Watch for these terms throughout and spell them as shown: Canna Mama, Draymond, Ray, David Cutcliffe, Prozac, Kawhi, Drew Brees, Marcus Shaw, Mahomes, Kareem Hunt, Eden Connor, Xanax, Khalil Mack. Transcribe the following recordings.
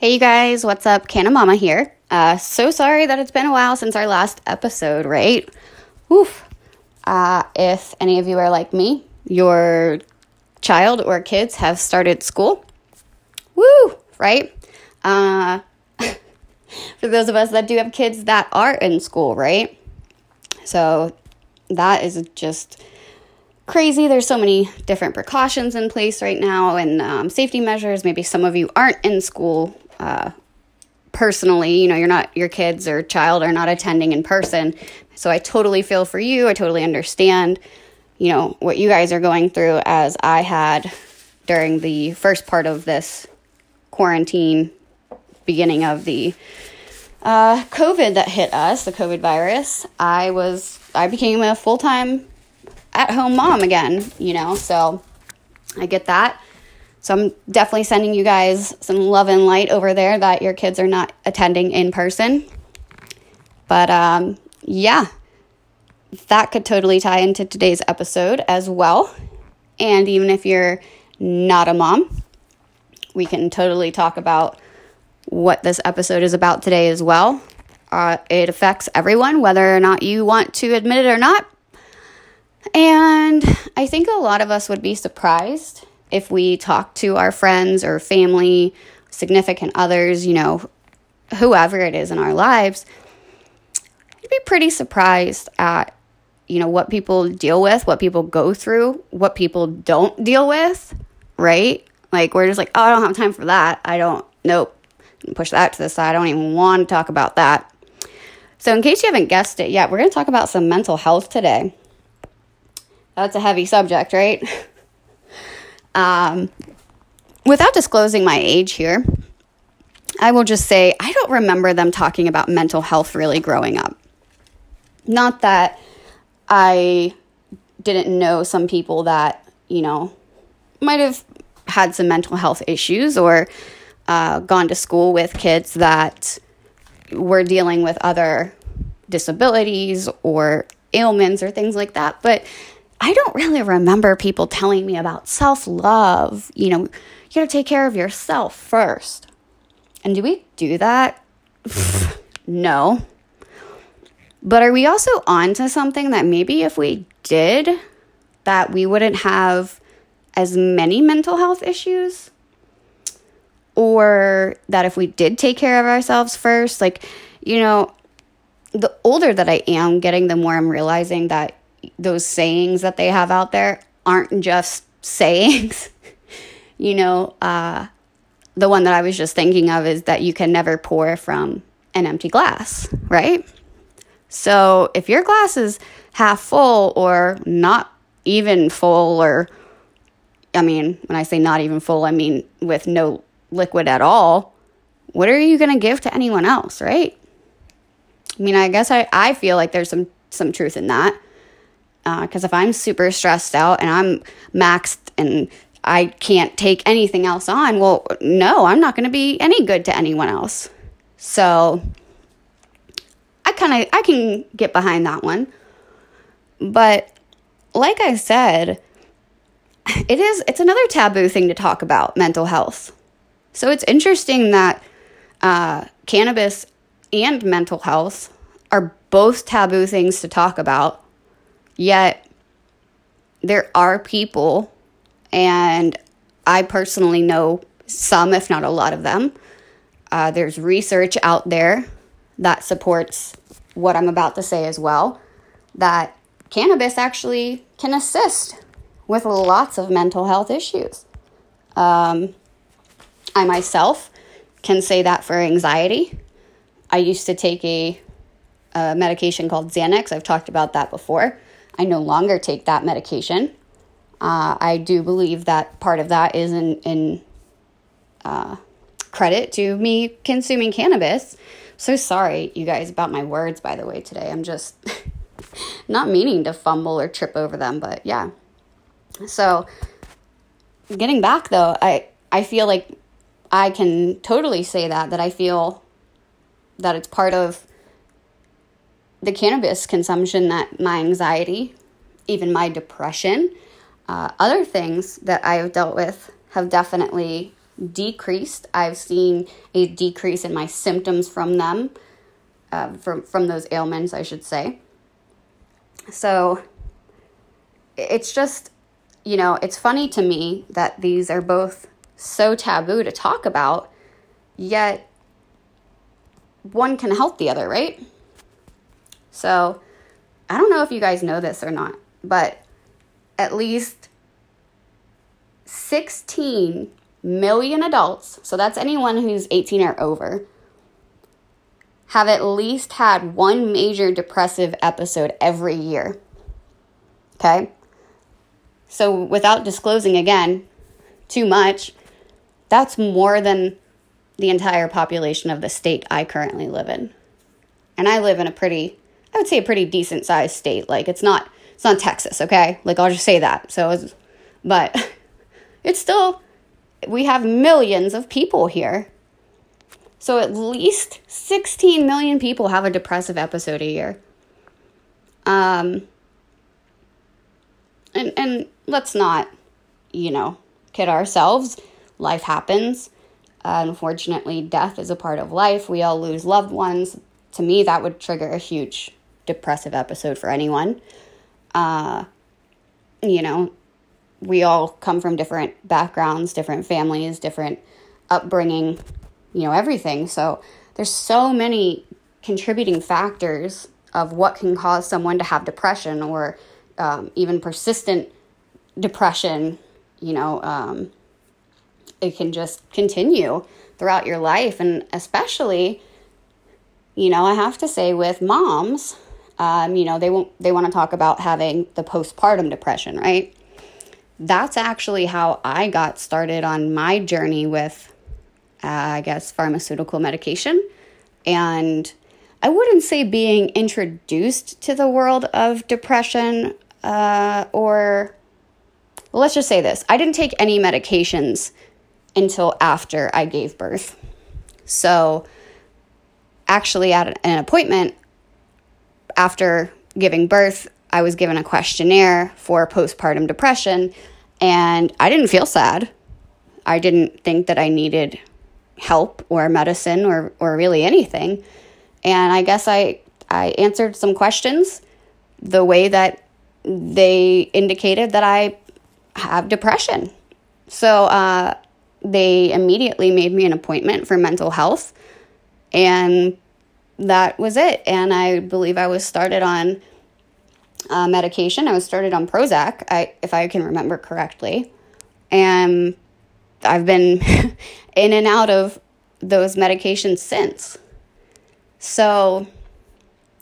Hey you guys, what's up? Canna Mama here. So sorry that it's been a while since our last episode, right? Oof. If any of you are like me, your child or kids have started school. Woo! Right? For those of us that do have kids that are in school, right? So that is just crazy. There's so many different precautions in place right now and safety measures. Maybe some of you aren't in school personally, you know, your kids or child are not attending in person. So I totally feel for you. I totally understand, you know, what you guys are going through, as I had during the first part of this quarantine, beginning of the COVID that hit us, the COVID virus. I became a full-time at-home mom again, you know, so I get that. So I'm definitely sending you guys some love and light over there that your kids are not attending in person. But yeah, that could totally tie into today's episode as well. And even if you're not a mom, we can totally talk about what this episode is about today as well. It affects everyone, whether or not you want to admit it or not. And I think a lot of us would be surprised if we talk to our friends or family, significant others, you know, whoever it is in our lives, you'd be pretty surprised at, you know, what people deal with, what people go through, what people don't deal with, right? Like, we're just like, oh, I don't have time for that. Nope, push that to the side. I don't even want to talk about that. So in case you haven't guessed it yet, we're going to talk about some mental health today. That's a heavy subject, right? Without disclosing my age here, I will just say I don't remember them talking about mental health really growing up. Not that I didn't know some people that, you know, might have had some mental health issues or gone to school with kids that were dealing with other disabilities or ailments or things like that, but I don't really remember people telling me about self-love. You know, you gotta take care of yourself first. And do we do that? No. But are we also onto something that maybe if we did, that we wouldn't have as many mental health issues? Or that if we did take care of ourselves first, like, you know, the older that I am getting, the more I'm realizing that those sayings that they have out there aren't just sayings. You know, the one that I was just thinking of is that you can never pour from an empty glass, right? So if your glass is half full or not even full, or, I mean, when I say not even full, I mean with no liquid at all, what are you going to give to anyone else, right? I mean, I guess I feel like there's some truth in that. Because if I'm super stressed out and I'm maxed and I can't take anything else on, well, no, I'm not going to be any good to anyone else. So I can get behind that one. But like I said, it's another taboo thing to talk about, mental health. So it's interesting that cannabis and mental health are both taboo things to talk about. Yet, there are people, and I personally know some, if not a lot of them. There's research out there that supports what I'm about to say as well, that cannabis actually can assist with lots of mental health issues. I myself can say that for anxiety. I used to take a medication called Xanax. I've talked about that before. I no longer take that medication. I do believe that part of that is in credit to me consuming cannabis. So sorry, you guys, about my words, by the way, today. I'm just not meaning to fumble or trip over them, but yeah. So getting back, though, I feel like I can totally say that I feel that it's part of the cannabis consumption that my anxiety, even my depression, other things that I have dealt with have definitely decreased. I've seen a decrease in my symptoms from them, from those ailments, I should say. So it's just, you know, it's funny to me that these are both so taboo to talk about, yet one can help the other, right? So I don't know if you guys know this or not, but at least 16 million adults, so that's anyone who's 18 or over, have at least had one major depressive episode every year. Okay? So without disclosing, again, too much, that's more than the entire population of the state I currently live in. And I live in a pretty decent sized state. Like, it's not Texas, okay? Like, I'll just say that. But it's still, we have millions of people here. So at least 16 million people have a depressive episode a year. And let's not, you know, kid ourselves. Life happens. Unfortunately, death is a part of life. We all lose loved ones. To me, that would trigger a huge depressive episode for anyone. You know, we all come from different backgrounds, different families, different upbringing, you know, everything. So there's so many contributing factors of what can cause someone to have depression or even persistent depression. You know, it can just continue throughout your life. And especially, you know, I have to say with moms, you know, they want to talk about having the postpartum depression, right? That's actually how I got started on my journey with, I guess, pharmaceutical medication. And I wouldn't say being introduced to the world of depression well, let's just say this. I didn't take any medications until after I gave birth. So actually at an appointment after giving birth, I was given a questionnaire for postpartum depression, and I didn't feel sad. I didn't think that I needed help or medicine or really anything. And I guess I answered some questions the way that they indicated that I have depression. So they immediately made me an appointment for mental health, and that was it. And I believe I was started on medication. I was started on Prozac, if I can remember correctly. And I've been in and out of those medications since. So,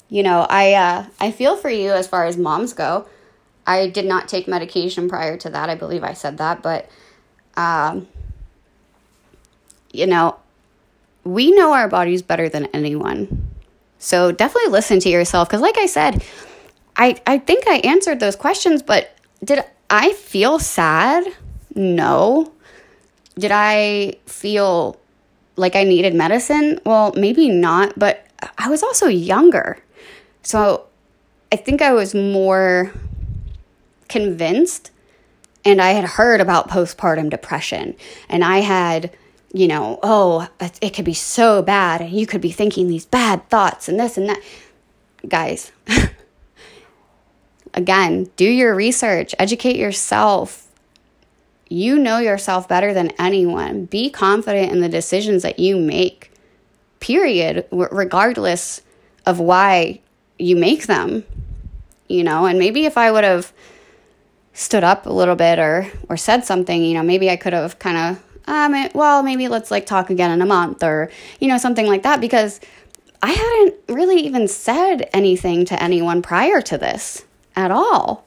you know, I feel for you as far as moms go. I did not take medication prior to that. I believe I said that. But, you know, we know our bodies better than anyone. So definitely listen to yourself. Because like I said, I think I answered those questions, but did I feel sad? No. Did I feel like I needed medicine? Well, maybe not, but I was also younger. So I think I was more convinced, and I had heard about postpartum depression, and I had, you know, oh, it could be so bad, and you could be thinking these bad thoughts and this and that. Guys, again, do your research, educate yourself. You know yourself better than anyone. Be confident in the decisions that you make, period, regardless of why you make them, you know. And maybe if I would have stood up a little bit or said something, you know, maybe I could have kind of, well, maybe let's like talk again in a month or, you know, something like that, because I hadn't really even said anything to anyone prior to this at all.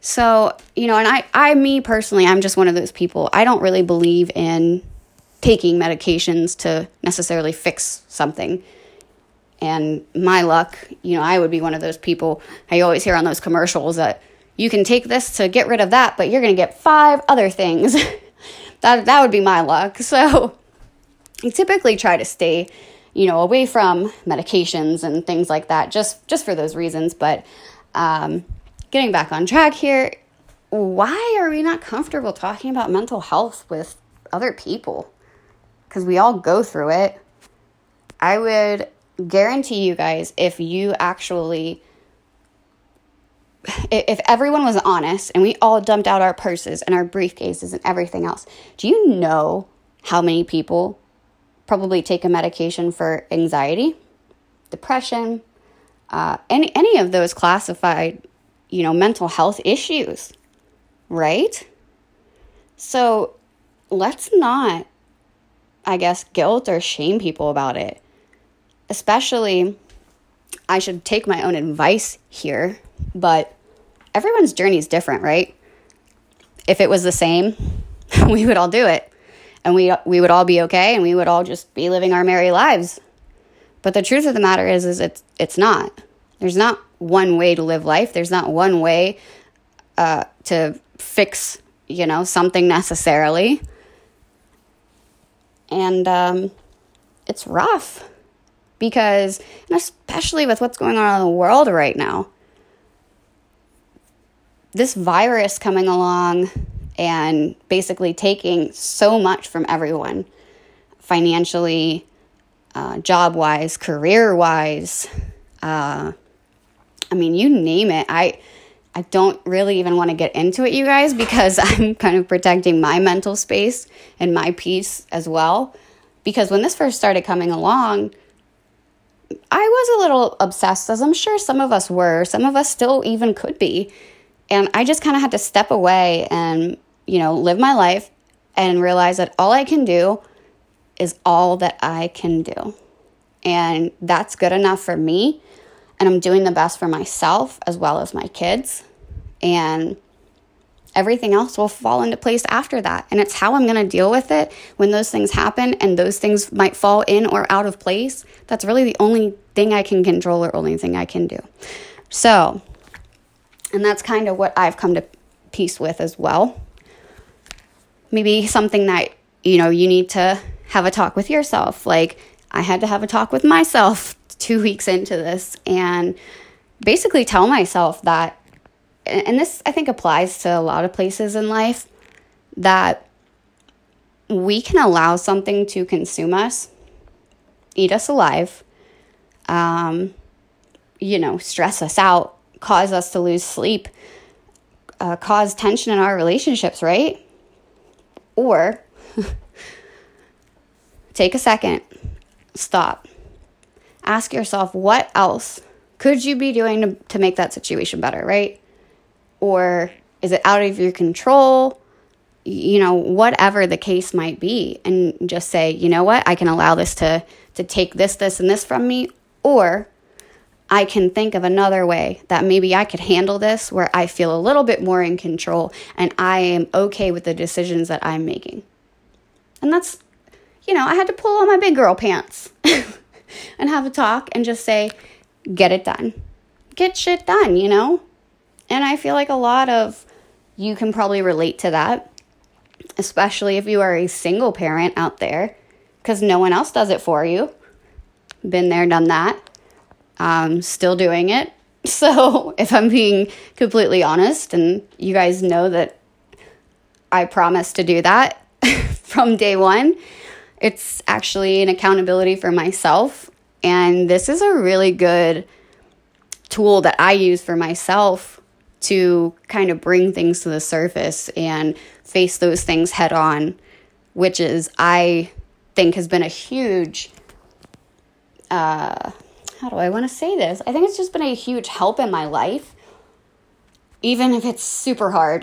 So, you know, and me personally, I'm just one of those people. I don't really believe in taking medications to necessarily fix something. And my luck, you know, I would be one of those people. I always hear on those commercials that you can take this to get rid of that, but you're going to get 5 other things. That would be my luck. So I typically try to stay, you know, away from medications and things like that, just for those reasons. But getting back on track here, why are we not comfortable talking about mental health with other people? because we all go through it. I would guarantee you guys, if you actually, if everyone was honest and we all dumped out our purses and our briefcases and everything else, do you know how many people probably take a medication for anxiety, depression, any of those classified, you know, mental health issues, right? So let's not, I guess, guilt or shame people about it. Especially, I should take my own advice here, but everyone's journey is different, right? If it was the same, we would all do it, and we would all be okay, and we would all just be living our merry lives. But the truth of the matter is it's not. There's not one way to live life. There's not one way to fix, you know, something necessarily. And it's rough because, and especially with what's going on in the world right now, this virus coming along and basically taking so much from everyone, financially, job-wise, career-wise, I mean, you name it. I don't really even want to get into it, you guys, because I'm kind of protecting my mental space and my peace as well. Because when this first started coming along, I was a little obsessed, as I'm sure some of us were. Some of us still even could be. And I just kind of had to step away and, you know, live my life and realize that all I can do is all that I can do. And that's good enough for me. And I'm doing the best for myself as well as my kids. And everything else will fall into place after that. And it's how I'm going to deal with it when those things happen and those things might fall in or out of place. That's really the only thing I can control or only thing I can do. So, and that's kind of what I've come to peace with as well. Maybe something that, you know, you need to have a talk with yourself. Like, I had to have a talk with myself 2 weeks into this and basically tell myself that, and this I think applies to a lot of places in life, that we can allow something to consume us, eat us alive, you know, stress us out, cause us to lose sleep, cause tension in our relationships, right? Or take a second, stop. Ask yourself, what else could you be doing to make that situation better, right? Or is it out of your control? You know, whatever the case might be. And just say, you know what? I can allow this to take this, and this from me. Or I can think of another way that maybe I could handle this where I feel a little bit more in control and I am okay with the decisions that I'm making. And that's, you know, I had to pull on my big girl pants. And have a talk and just say, get it done. Get shit done, you know? And I feel like a lot of you can probably relate to that, especially if you are a single parent out there, because no one else does it for you. Been there, done that. Still doing it. So if I'm being completely honest, and you guys know that I promised to do that from day one, it's actually an accountability for myself, and this is a really good tool that I use for myself to kind of bring things to the surface and face those things head on, which is, I think, has been a huge, how do I want to say this? I think it's just been a huge help in my life, even if it's super hard,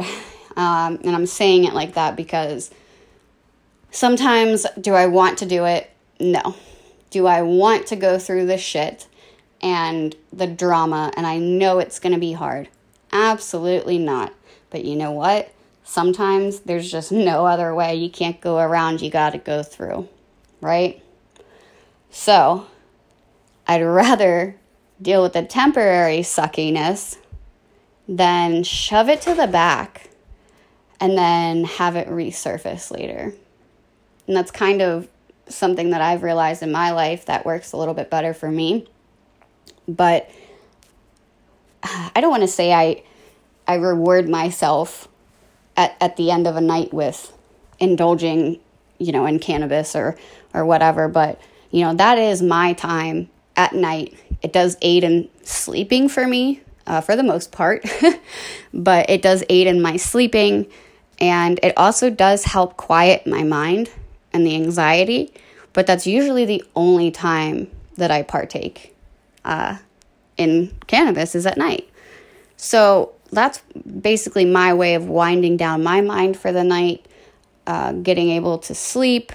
and I'm saying it like that because sometimes, do I want to do it? No. Do I want to go through the shit and the drama, and I know it's going to be hard? Absolutely not. But you know what? Sometimes there's just no other way. You can't go around. You got to go through, right? So I'd rather deal with the temporary suckiness than shove it to the back and then have it resurface later. And that's kind of something that I've realized in my life that works a little bit better for me. But I don't want to say I reward myself at the end of a night with indulging you know, in cannabis or whatever. But, you know, that is my time at night. It does aid in sleeping for me, for the most part, but it does aid in my sleeping. And it also does help quiet my mind and the anxiety. But that's usually the only time that I partake in cannabis is at night. So that's basically my way of winding down my mind for the night, getting able to sleep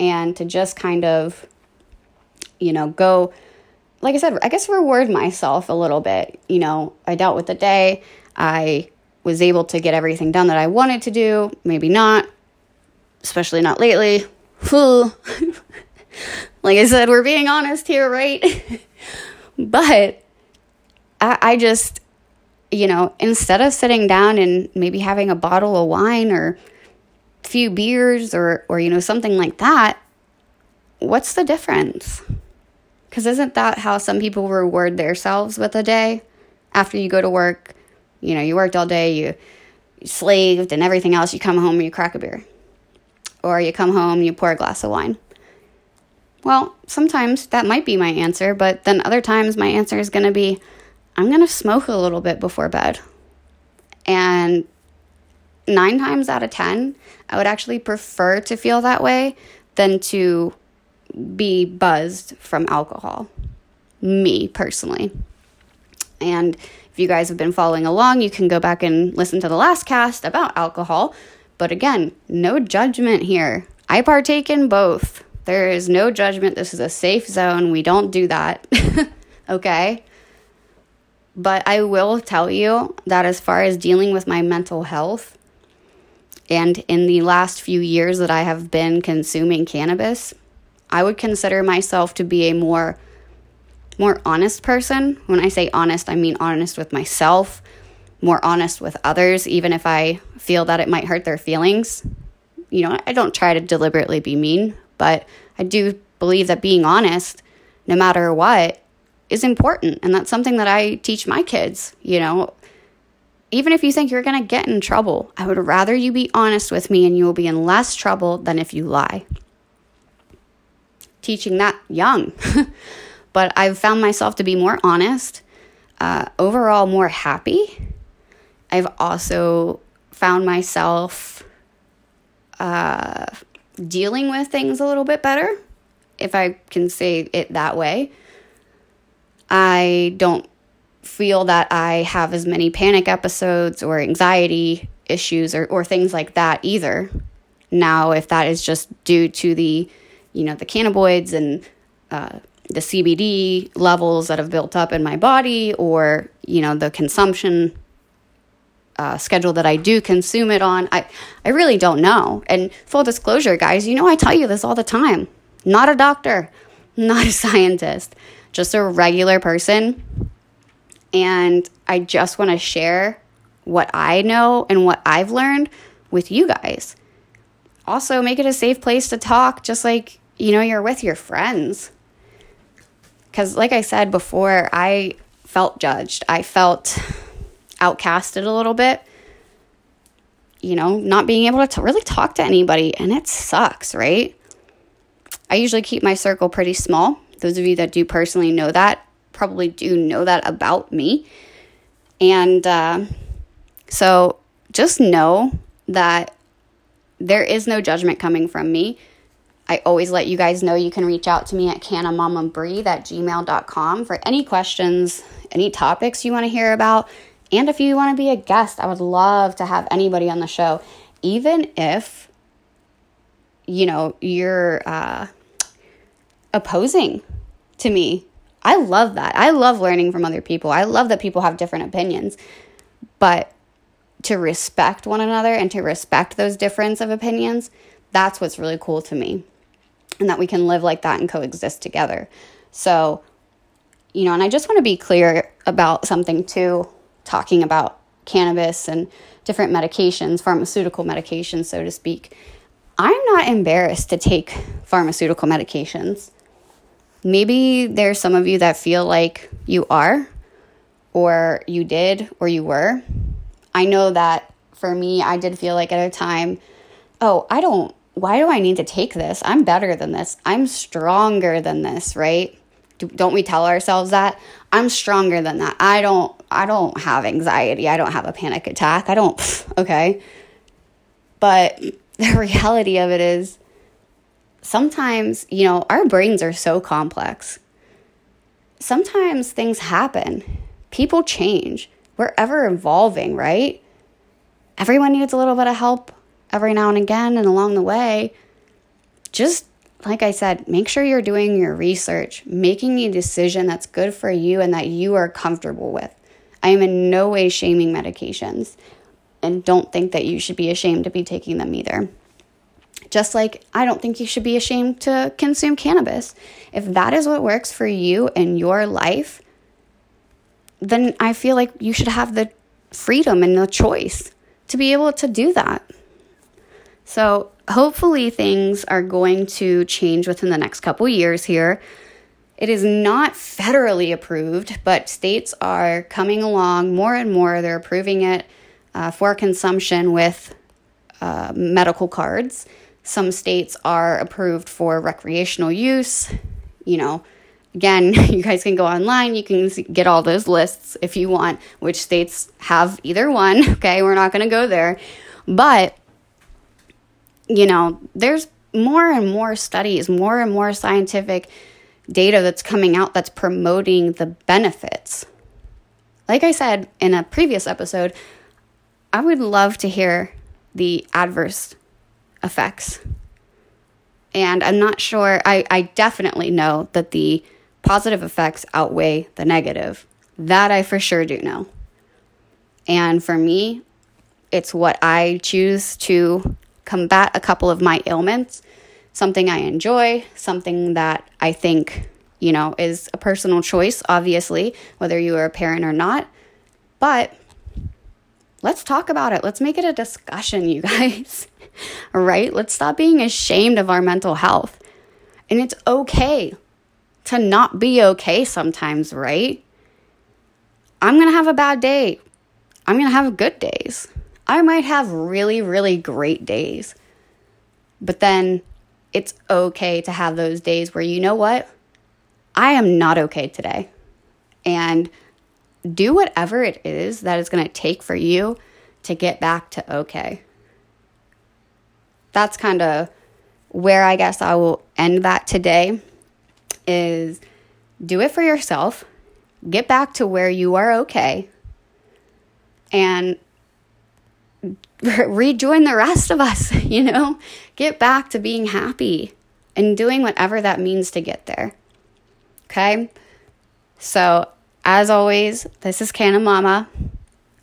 and to just kind of, you know, go, like I said, I guess reward myself a little bit. You know, I dealt with the day. I was able to get everything done that I wanted to do. Maybe not, especially not lately. Like I said, we're being honest here, right? But I just, you know, instead of sitting down and maybe having a bottle of wine or a few beers or you know, something like that, what's the difference? Because isn't that how some people reward themselves with a day? After you go to work, you know, you worked all day, you slaved and everything else, you come home and you crack a beer. Or you come home, you pour a glass of wine. Well, sometimes that might be my answer, but then other times my answer is going to be, I'm going to smoke a little bit before bed. And 9 times out of 10, I would actually prefer to feel that way than to be buzzed from alcohol. Me, personally. And if you guys have been following along, you can go back and listen to the last cast about alcohol. But again, no judgment here. I partake in both. There is no judgment. This is a safe zone. We don't do that. Okay? But I will tell you that as far as dealing with my mental health, and in the last few years that I have been consuming cannabis, I would consider myself to be a more honest person. When I say honest, I mean honest with myself, more honest with others, even if I feel that it might hurt their feelings. You know, I don't try to deliberately be mean, but I do believe that being honest, no matter what, is important. And that's something that I teach my kids, you know. Even if you think you're going to get in trouble, I would rather you be honest with me and you will be in less trouble than if you lie. Teaching that young. But I've found myself to be more honest, overall more happy. I've also found myself dealing with things a little bit better, if I can say it that way. I don't feel that I have as many panic episodes or anxiety issues or things like that either. Now, if that is just due to the, you know, the cannabinoids and the CBD levels that have built up in my body, or, you know, the consumption schedule that I do consume it on. I really don't know. And full disclosure, guys, you know I tell you this all the time. Not a doctor, not a scientist, just a regular person. And I just want to share what I know and what I've learned with you guys. Also, make it a safe place to talk, just like, you know, you're with your friends. Because like I said before, I felt judged. I felt outcasted a little bit, you know, not being able to really talk to anybody, and it sucks, right? I usually keep my circle pretty small. Those of you that do personally know that probably do know that about me. And so just know that there is no judgment coming from me. I always let you guys know you can reach out to me at CanaMamaBreathe@gmail.com for any questions, any topics you want to hear about. And if you want to be a guest, I would love to have anybody on the show, even if, you know, you're opposing to me. I love that. I love learning from other people. I love that people have different opinions. But to respect one another and to respect those difference of opinions, that's what's really cool to me. And that we can live like that and coexist together. So, you know, and I just want to be clear about something too. Talking about cannabis and different medications, pharmaceutical medications, so to speak. I'm not embarrassed to take pharmaceutical medications. Maybe there's some of you that feel like you are, or you did, or you were. I know that for me, I did feel like at a time, oh, I don't why do I need to take this? I'm better than this. I'm stronger than this, right? Don't we tell ourselves that? I'm stronger than that. I don't have anxiety. I don't have a panic attack. Okay. But the reality of it is sometimes, our brains are so complex. Sometimes things happen. People change. We're ever evolving, right? Everyone needs a little bit of help every now and again and along the way. Just like I said, make sure you're doing your research, making a decision that's good for you and that you are comfortable with. I am in no way shaming medications, and don't think that you should be ashamed to be taking them either. Just like I don't think you should be ashamed to consume cannabis. If that is what works for you and your life, then I feel like you should have the freedom and the choice to be able to do that. So hopefully things are going to change within the next couple years here. It is not federally approved, but states are coming along more and more. They're approving it for consumption with medical cards. Some states are approved for recreational use. Again, you guys can go online. You can get all those lists if you want, which states have either one. Okay, we're not going to go there. But there's more and more studies, more and more scientific data that's coming out that's promoting the benefits. Like I said in a previous episode, I would love to hear the adverse effects. And I'm not sure, I definitely know that the positive effects outweigh the negative. That I for sure do know. And for me, it's what I choose to combat a couple of my ailments, something I enjoy, something that I think, is a personal choice, obviously, whether you are a parent or not. But let's talk about it. Let's make it a discussion, you guys, right? Let's stop being ashamed of our mental health. And it's okay to not be okay sometimes, right? I'm going to have a bad day. I'm going to have good days. I might have really, really great days, but then it's okay to have those days where, you know what? I am not okay today. And do whatever it is that it's going to take for you to get back to okay. That's kind of where I guess I will end that today, is do it for yourself, get back to where you are okay, and rejoin the rest of us, get back to being happy and doing whatever that means to get there. Okay. So as always, this is Canna Mama.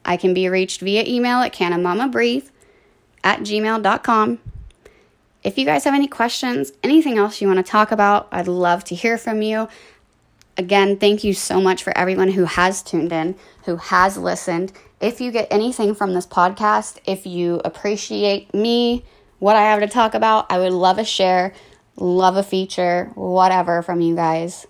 I can be reached via email at CanaMamaBreathe@gmail.com. If you guys have any questions, anything else you want to talk about, I'd love to hear from you. Again, thank you so much for everyone who has tuned in, who has listened. If you get anything from this podcast, if you appreciate me, what I have to talk about, I would love a share, love a feature, whatever from you guys.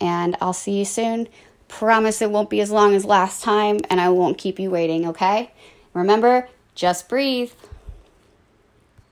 And I'll see you soon. Promise it won't be as long as last time, and I won't keep you waiting, okay? Remember, just breathe.